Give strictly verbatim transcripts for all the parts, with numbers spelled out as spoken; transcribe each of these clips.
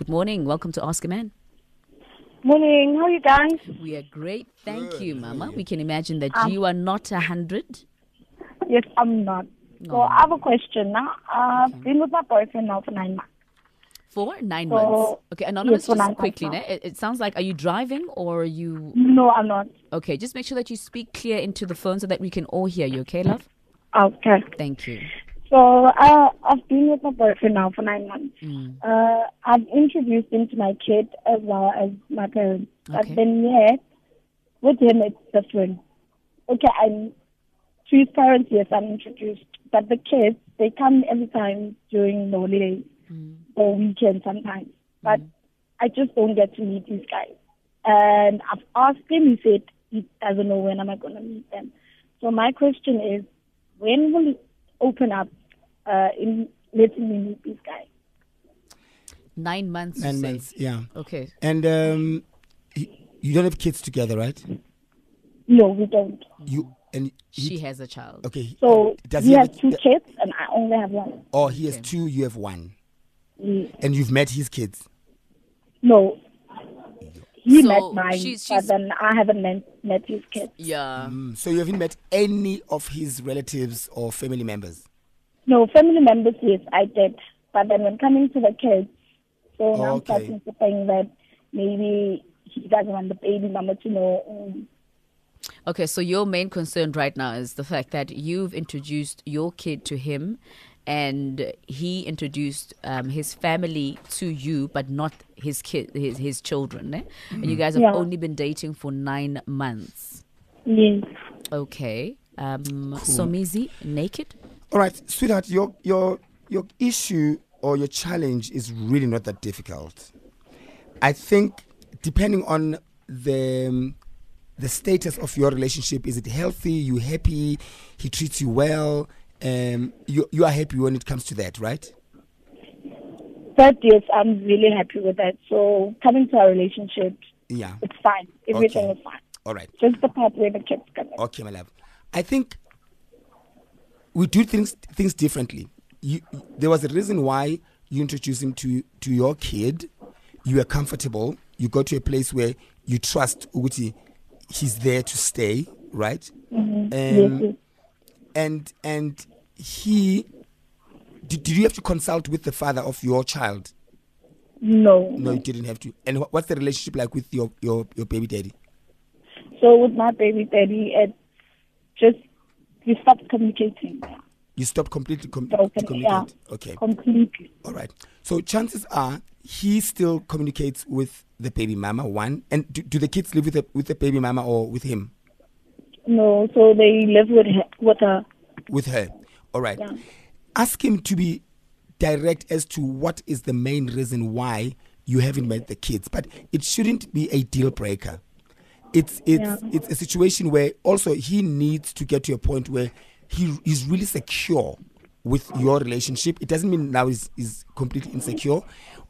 Good morning. Welcome to Ask a Man. Morning. How are you guys? We are great. Thank Good. you, Mama. We can imagine that um, you are not a hundred. Yes, I'm not. No. So I have a question now. I've okay. been with my boyfriend now for nine months. For nine so, months? Okay, anonymous, yes, just quickly. No? It, it sounds like, are you driving or are you... No, I'm not. Okay, just make sure that you speak clear into the phone so that we can all hear you. Okay, love? Okay. Thank you. So uh, I've been with my boyfriend now for nine months. Mm. Uh, I've introduced him to my kid as well as my parents. Okay. But then yet, with him it's different. Okay, I'm to his parents, yes, I'm introduced. But the kids, they come every time during the holidays mm. or weekends sometimes. But mm. I just don't get to meet these guys. And I've asked him, he said he doesn't know when am I going to meet them. So my question is, when will he open up? Uh, in letting me meet this guy. Nine months. Nine say. months. Yeah. Okay. And um, he, you don't have kids together, right? No, we don't. You and he, she has a child. Okay. So does he, he has have a, two th- kids, and I only have one. Oh, he okay. has two. You have one. Yeah. And you've met his kids. No. He so met mine, she's, she's, but then I haven't met, met his kids. Yeah. Mm, so you haven't met any of his relatives or family members. No, family members, yes, I did. But then when coming to the kids, so now okay. I'm starting to think that maybe he doesn't want the baby mama to know. Mm. Okay, so your main concern right now is the fact that you've introduced your kid to him and he introduced um, his family to you, but not his kid, his, his children. Eh? Mm. And you guys have yeah. only been dating for nine months. Yes. Okay. Um, cool. So, Mizi, naked? All right, sweetheart, your your your issue or your challenge is really not that difficult. I think depending on the the status of your relationship, is it healthy? You happy? He treats you well. Um, you you are happy when it comes to that, right? That yes, I'm really happy with that. So coming to our relationship, yeah, it's fine. Everything okay. is fine. All right, just the part where the kids come in. Okay, my love. I think. We do things things differently. You, there was a reason why you introduced him to to your kid. You are comfortable. You go to a place where you trust Uguti. He's there to stay, right? Mm-hmm. Um, yes. And and he did, did you have to consult with the father of your child? No. No, you didn't have to. And what's the relationship like with your your, your baby daddy? So with my baby daddy, it's just. You stopped communicating. You stopped completely com- Broken, communicating. Yeah, okay. Completely. All right. So chances are he still communicates with the baby mama. One, and do, do the kids live with the, with the baby mama or with him? No. So they live with her. With her. With her. All right. Yeah. Ask him to be direct as to what is the main reason why you haven't met the kids, but it shouldn't be a deal breaker. It's it's yeah. it's a situation where also he needs to get to a point where he is really secure with your relationship. It doesn't mean now he's, he's completely insecure.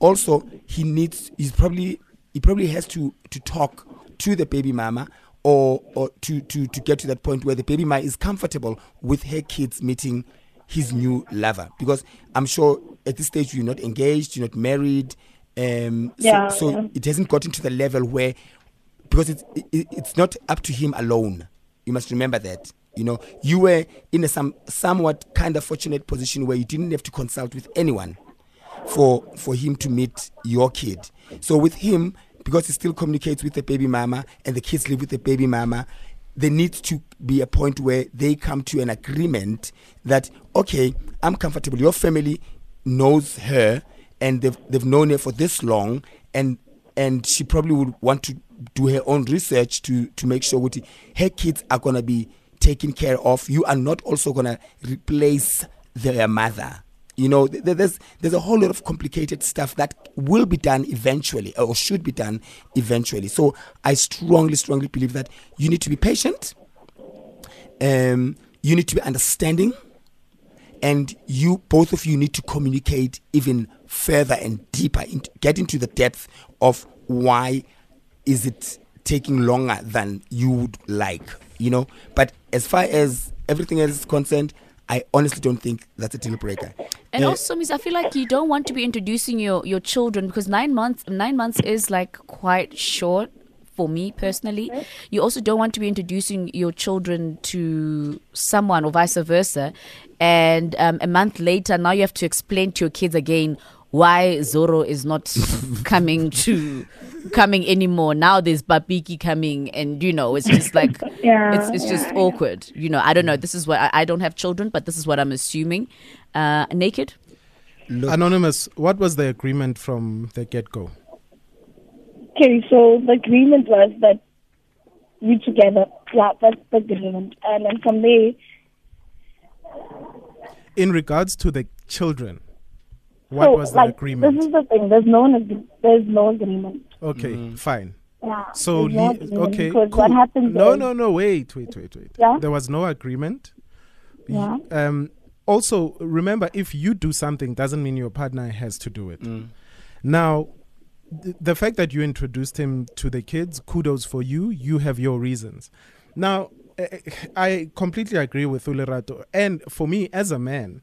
Also, he needs he's probably he probably has to, to talk to the baby mama or or to, to, to get to that point where the baby mama is comfortable with her kids meeting his new lover. Because I'm sure at this stage you're not engaged, you're not married. Um, yeah, so, so yeah. it hasn't gotten to the level where. Because it's it, it's not up to him alone. You must remember that. You know, you were in a some somewhat kind of fortunate position where you didn't have to consult with anyone for for him to meet your kid. So with him, because he still communicates with the baby mama and the kids live with the baby mama, there needs to be a point where they come to an agreement that, okay, I'm comfortable. Your family knows her and they've they've known her for this long and and she probably would want to do her own research to, to make sure that her kids are going to be taken care of. You are not also going to replace their mother. You know, there's there's a whole lot of complicated stuff that will be done eventually or should be done eventually. So I strongly, strongly believe that you need to be patient. Um, you need to be understanding. And you, both of you, need to communicate even further and deeper. In, get into the depth of why is it taking longer than you would like, you know? But as far as everything else is concerned, I honestly don't think that's a deal breaker. And uh, also, Miss, I feel like you don't want to be introducing your, your children, because nine months nine months is like quite short for me personally. You also don't want to be introducing your children to someone or vice versa. And um, a month later, now you have to explain to your kids again why Zoro is not coming to coming anymore. Now there's Babiki coming, and you know, it's just like yeah, it's it's yeah, just yeah. awkward. You know, I don't know. This is what I, I don't have children, but this is what I'm assuming. Uh, naked. Look. Anonymous, what was the agreement from the get go? Okay, so the agreement was that we together. Yeah, that's the agreement, and then from there. In regards to the children. What so, was the like, agreement? This is the thing. There's no, there's no agreement. Okay, mm-hmm. fine. Yeah. So, no le- okay. Cool. What happened no, no, no. Wait, wait, wait, wait. Yeah? There was no agreement. Yeah. Um, also, remember, if you do something, doesn't mean your partner has to do it. Mm. Now, th- the fact that you introduced him to the kids, kudos for you. You have your reasons. Now, uh, I completely agree with Ulerato. And for me, as a man,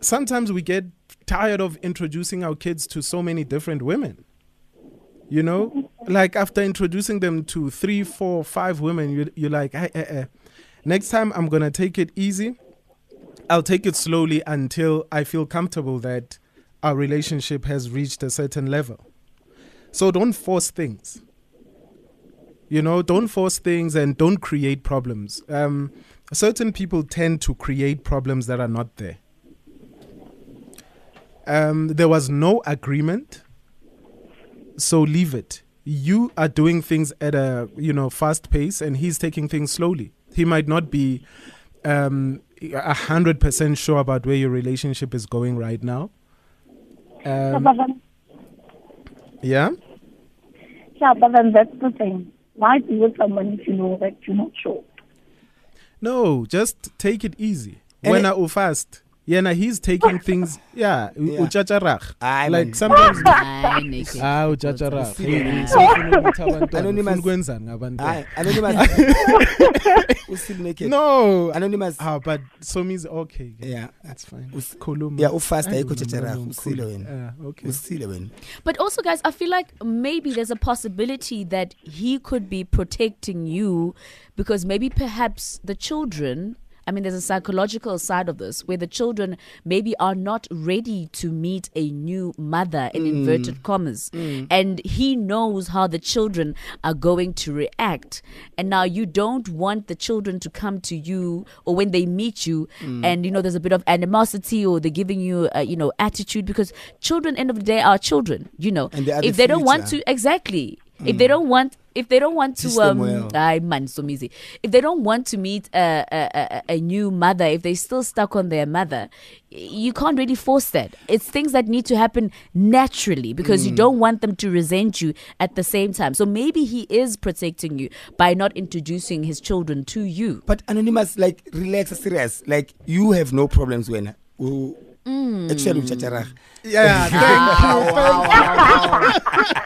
sometimes we get tired of introducing our kids to so many different women. You know, like after introducing them to three, four, five women, you, you're like, hey, hey, hey. Next time I'm going to take it easy. I'll take it slowly until I feel comfortable that our relationship has reached a certain level. So don't force things. You know, don't force things and don't create problems. Um, certain people tend to create problems that are not there. Um, there was no agreement, so leave it. You are doing things at a, you know, fast pace, and he's taking things slowly. He might not be um, one hundred percent sure about where your relationship is going right now. Um, yeah? Yeah, but then that's the thing. Why be with someone if you know that you're not sure? No, just take it easy. And when it- I fast... Yeah, now he's taking things. Yeah, uchacharach. Yeah. Like sometimes. Ah, uchacharach. Anonymous. Anonymous. No, anonymous. Ah, but Somi's okay. Yeah, that's fine. Yeah, ufast uchacharach. Okay. But also, guys, I feel like maybe there's a possibility that he could be protecting you, because maybe perhaps the children. I mean, there's a psychological side of this where the children maybe are not ready to meet a new mother, in mm. inverted commas. Mm. And he knows how the children are going to react. And now you don't want the children to come to you, or when they meet you mm. and, you know, there's a bit of animosity, or they're giving you, uh, you know, attitude, because children, end of the day, are children, you know. And they are the if they future. don't want to, exactly. Mm. If they don't want... If they don't want to, um, well. I man, so easy. If they don't want to meet a, a, a, a new mother, if they're still stuck on their mother, you can't really force that. It's things that need to happen naturally, because mm. you don't want them to resent you at the same time. So maybe he is protecting you by not introducing his children to you. But Anonymous, like, relax, serious. Like, you have no problems when. Ooh. Mm. Yeah, thank wow, you. Wow, wow,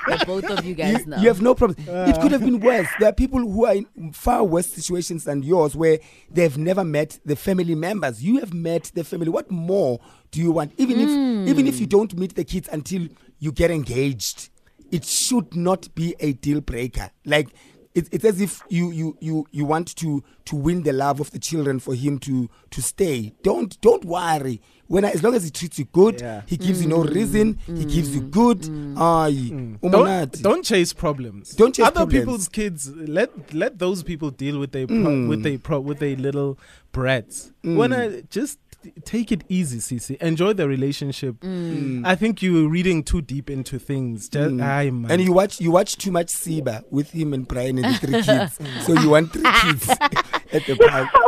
wow. Both of you guys you, know. You have no problem. Uh. It could have been worse. There are people who are in far worse situations than yours, where they've never met the family members. You have met the family. What more do you want? Even mm. if even if you don't meet the kids until you get engaged, it should not be a deal breaker. Like it, it's as if you you you you want to to win the love of the children for him to to stay. Don't don't worry. When as long as he treats you good, yeah. he gives mm. you no reason, mm. he gives you good. Mm. Ay, mm. Don't, don't chase problems. Don't chase Other problems. people's kids, let let those people deal with their pro, mm. with their pro, with their little brats. Mm. When I just take it easy, Sisi. Enjoy the relationship. Mm. I think you're reading too deep into things. Just, mm. ay, man. And you watch you watch too much Siba with him and Brian and the three kids. So you want three kids at the park.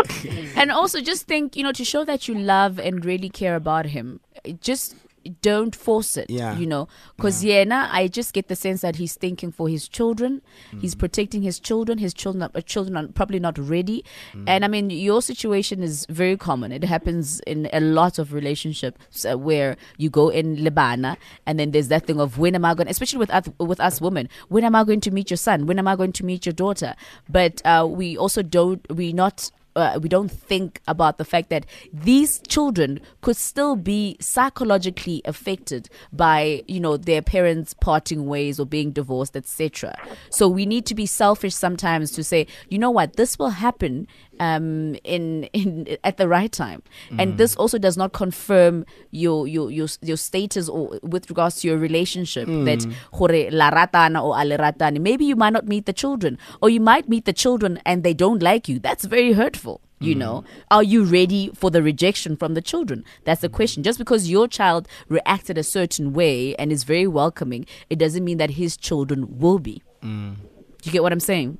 And also just think, you know, to show that you love and really care about him, just don't force it, yeah. you know. Because, yeah, yeah nah, I just get the sense that he's thinking for his children. Mm. He's protecting his children. His children are, uh, children are probably not ready. Mm. And, I mean, your situation is very common. It happens in a lot of relationships uh, where you go in Libana, and then there's that thing of when am I going, especially with us, with us women, when am I going to meet your son? When am I going to meet your daughter? But uh, we also don't, we're not uh, we don't think about the fact that these children could still be psychologically affected by, you know, their parents parting ways or being divorced, et cetera. So we need to be selfish sometimes to say, you know what, this will happen um, in in at the right time, mm. and this also does not confirm your your your your status or with regards to your relationship. Mm. That hore la ratana or aleratani. Maybe you might not meet the children, or you might meet the children and they don't like you. That's very hurtful. You mm. know, are you ready for the rejection from the children? That's the question. Just because your child reacted a certain way and is very welcoming, it doesn't mean that his children will be. Mm. Do you get what I'm saying?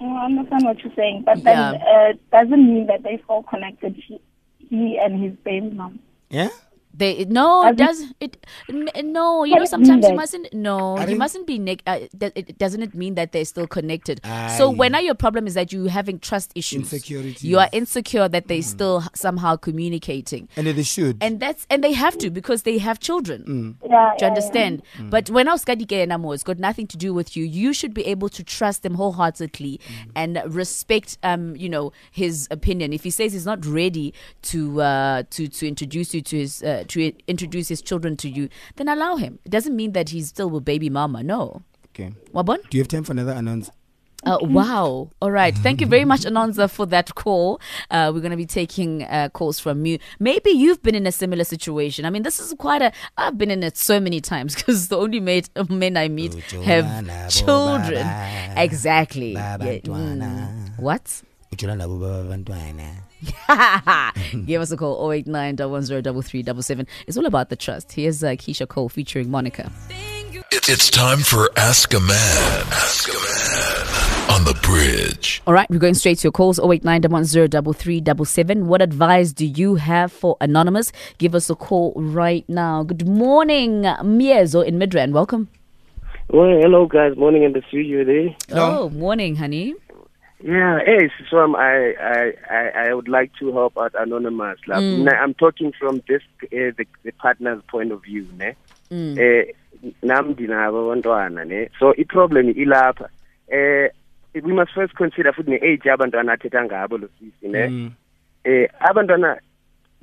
Oh, I understand what you're saying, but yeah. then it uh, doesn't mean that they fall connected. He, he and his baby mom. Yeah. They no it does it no you know sometimes you mustn't no you mustn't be neg- uh, th- it doesn't it mean that they're still connected. Aye. So when are your problem is that you're having trust issues, insecurity, you are insecure that they mm. still somehow communicating, and they should, and that's and they have to because they have children. Mm. Yeah, do you understand? Yeah, yeah. Mm. But when I was it's got nothing to do with you. You should be able to trust them wholeheartedly mm. and respect um you know his opinion. If he says he's not ready to uh to to introduce you to his uh, to introduce his children to you, then allow him. It doesn't mean that he's still with baby mama. No. Okay. Wabon? Do you have time for another announce? Uh, wow. All right. Thank you very much, Anonza, for that call. Uh, we're going to be taking uh, calls from you. Maybe you've been in a similar situation. I mean, this is quite a... I've been in it so many times because the only mate, men I meet have children. Exactly. Yeah. Mm. What? Give us a call, zero eight nine one zero three three seven seven. It's all about the trust. Here's uh, Keisha Cole featuring Monica. It's time for Ask a Man. Ask a Man on the Bridge. All right, we're going straight to your calls, zero eight nine one zero three three seven seven. What advice do you have for Anonymous? Give us a call right now. Good morning, Miezo in Midrand. Welcome. Well, hello, guys. Morning in the studio there. Oh, morning, honey. Yeah, hey, so um, I, I, I, I would like to help out Anonymous. Like, mm. I'm talking from this uh, the, the partner's point of view. Ne? Mm. Uh, so the problem is uh, we must first consider food the age abantwana athetanga abo losisi ne. Eh abantwana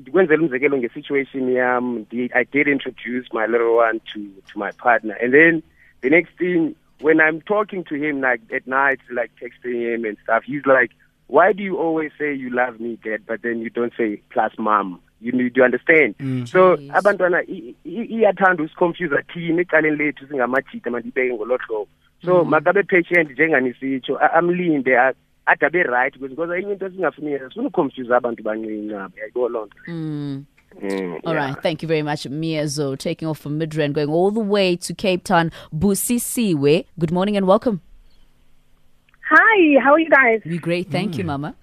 kwenzela umzekelo ngesituation yam, I did introduce my little one to, to my partner, and then the next thing, when I'm talking to him like at night, like texting him and stuff, he's like, "Why do you always say you love me, Dad, but then you don't say plus mom? You need to understand." Mm. So abantwana he at hand was confused at him. So makabe patient njenganisitsho amlinde adabe right because into singafuni asifuna confuse abantu bancinci nabo yayibona loo nto. Mm, all yeah. right, thank you very much, Miezo. Taking off from Midrand, going all the way to Cape Town, Busisiwe. Good morning and welcome. Hi, how are you guys? We're great, thank mm. you, Mama.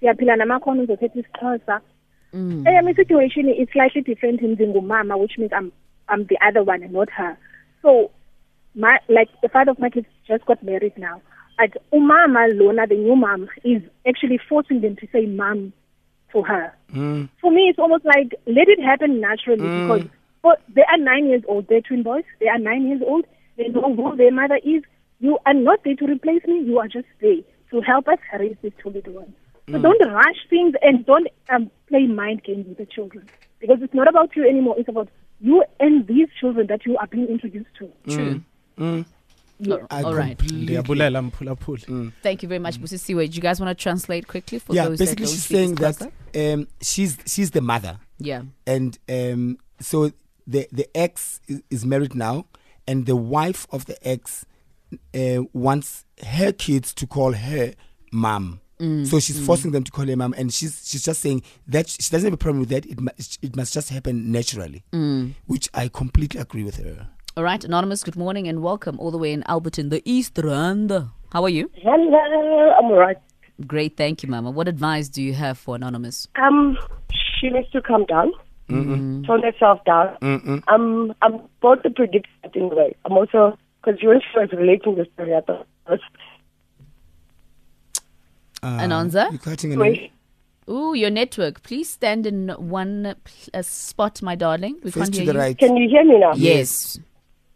Yeah, phila namakhono ngizothi isiXhosa. Eh, my situation is slightly different in Zingumama, which means I'm I'm the other one and not her. So, my like the father of my kids just got married now. And umama lona, the new mom, is actually forcing them to say mom for her. Mm. For me, it's almost like let it happen naturally mm. because well, they are nine years old. They're twin boys. They are nine years old. They know who their mother is. You are not there to replace me. You are just there to help us raise these two little ones. Mm. So don't rush things and don't um, play mind games with the children because it's not about you anymore. It's about you and these children that you are being introduced to. True. Mm. Mm. Yeah. All right. Mm. Thank you very much, Busisiwe. Mm. Do you guys want to translate quickly for yeah, those? Yeah, basically, that she's saying that. that Um, she's she's the mother, yeah, and um, so the the ex is, is married now, and the wife of the ex uh, wants her kids to call her mom. Mm. So she's mm. forcing them to call her mom, and she's she's just saying that she doesn't have a problem with that. It it must just happen naturally, mm. which I completely agree with her. All right, Anonymous. Good morning and welcome all the way in Alberton, the East Rand. How are you? Hello, I'm all right. Great, thank you, Mama. What advice do you have for Anonymous? Um, she needs to calm down, mm-mm. tone herself down. Mm-mm. Um, I'm both the predictor in a way. I'm also because you was relating the story. I thought uh, Anonza, you're cutting in. Ooh, your network. Please stand in one uh, spot, my darling. We First can't hear you. Right. Can you hear me now? Yes. yes.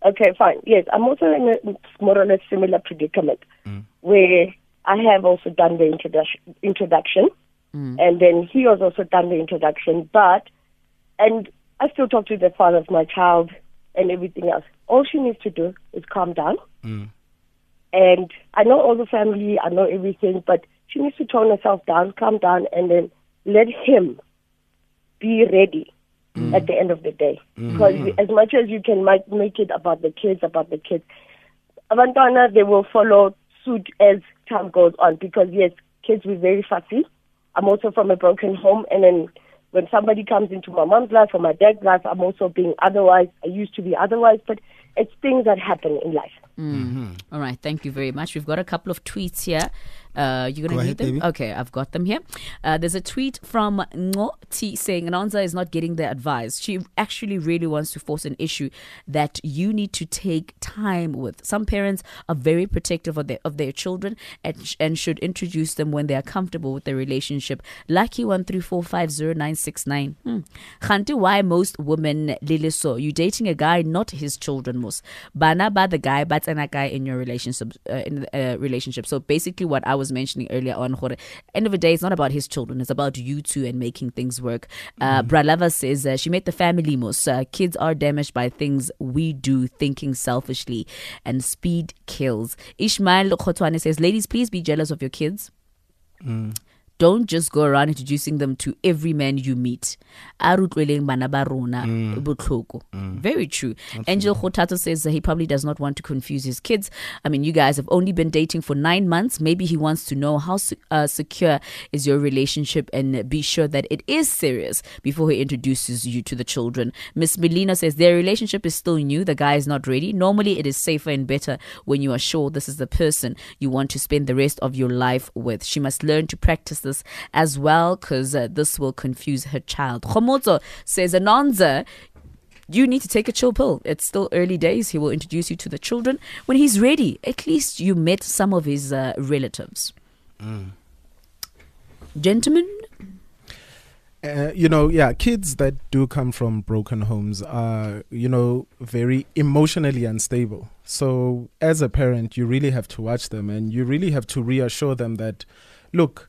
Okay, fine. Yes, I'm also in a more or less similar predicament mm. where I have also done the introdu- introduction, mm. and then he has also done the introduction. But, and I still talk to the father of my child and everything else. All she needs to do is calm down. Mm. And I know all the family, I know everything, but she needs to tone herself down, calm down, and then let him be ready mm. at the end of the day. Mm. Because as much as you can make it about the kids, about the kids, Avantana, they will follow suit as time goes on. Because, yes, kids were very fussy. I'm also from a broken home. And then when somebody comes into my mom's life or my dad's life, I'm also being otherwise. I used to be otherwise. But it's things that happen in life. Mm-hmm. All right. Thank you very much. We've got a couple of tweets here. Uh, you're going to need them? Baby. Okay. I've got them here. Uh, there's a tweet from Ngoti saying, Ananza is not getting the advice. She actually really wants to force an issue that you need to take time with. Some parents are very protective of their, of their children and, sh- and should introduce them when they are comfortable with their relationship. Lucky one three four five zero nine six nine. Hmm. Khanti, why most women, Liliso, you dating a guy, not his children most. Bana ba the guy, but and a guy in your relationship, uh, in uh, relationship. So basically what I was mentioning earlier on, end of the day, it's not about his children. It's about you two and making things work. Uh, mm. Bralava says uh, she made the family most. Uh, kids are damaged by things we do, thinking selfishly, and speed kills. Ishmael Khotwane says, ladies, please be jealous of your kids. Mm. Don't just go around introducing them to every man you meet. Mm. Very true. That's Angel true. Khotato says that he probably does not want to confuse his kids. I mean, you guys have only been dating for nine months. Maybe he wants to know how uh, secure is your relationship and be sure that it is serious before he introduces you to the children. Miss Melina says their relationship is still new. The guy is not ready. Normally, it is safer and better when you are sure this is the person you want to spend the rest of your life with. She must learn to practice this as well, because uh, this will confuse her child. Khomoto says, Ananza, you need to take a chill pill. It's still early days. He will introduce you to the children when he's ready. At least you met some of his uh, relatives. Mm. Gentlemen? Uh, you know, yeah, kids that do come from broken homes are, you know, very emotionally unstable. So as a parent, you really have to watch them and you really have to reassure them that, look,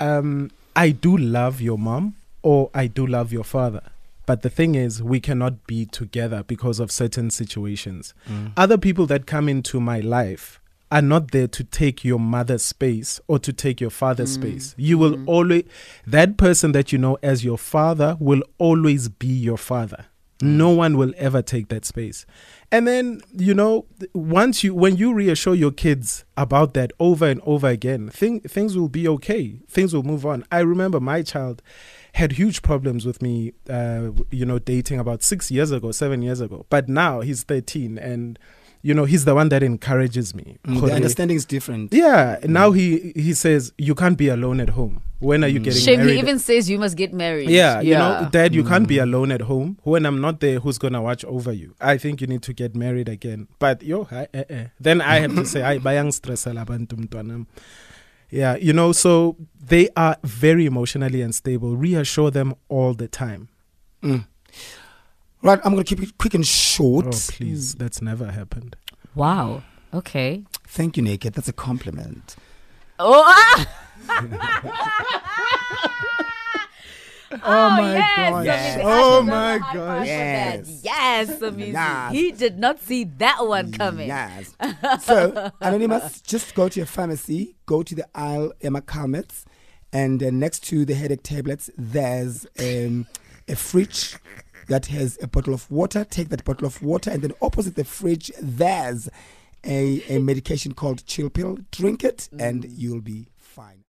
Um, I do love your mom or I do love your father. But the thing is, we cannot be together because of certain situations. Mm. Other people that come into my life are not there to take your mother's space or to take your father's mm. space. You will mm. always, that person that you know as your father will always be your father. Mm. No one will ever take that space. And then, you know, once you, when you reassure your kids about that over and over again, thing, things will be okay. Things will move on. I remember my child had huge problems with me, uh, you know, dating about six years ago, seven years ago. But now he's thirteen and, you know, he's the one that encourages me. Mm, the understanding is different. Yeah. Mm. Now he, he says, you can't be alone at home. When are you getting Shame married? He even says you must get married. Yeah, yeah. You know, Dad, you mm. can't be alone at home. When I'm not there, who's going to watch over you? I think you need to get married again. But yo, I, eh, eh. Then I have to say, I bayang stress alabantu mntwanam. Yeah, you know, so they are very emotionally unstable. Reassure them all the time. Mm. Right, I'm going to keep it quick and short. Oh, please, mm. that's never happened. Wow, okay. Thank you, Naked. That's a compliment. Oh, ah! oh, oh my yes, gosh. Yes. Oh my gosh. Yes. Yes, yes. He did not see that one coming. Yes. So, Anonymous, just go to your pharmacy, go to the aisle Emma Calmett's, and uh, next to the headache tablets, there's um, a fridge that has a bottle of water. Take that bottle of water, and then opposite the fridge, there's a, a medication called Chill Pill. Drink it, mm. and you'll be fine.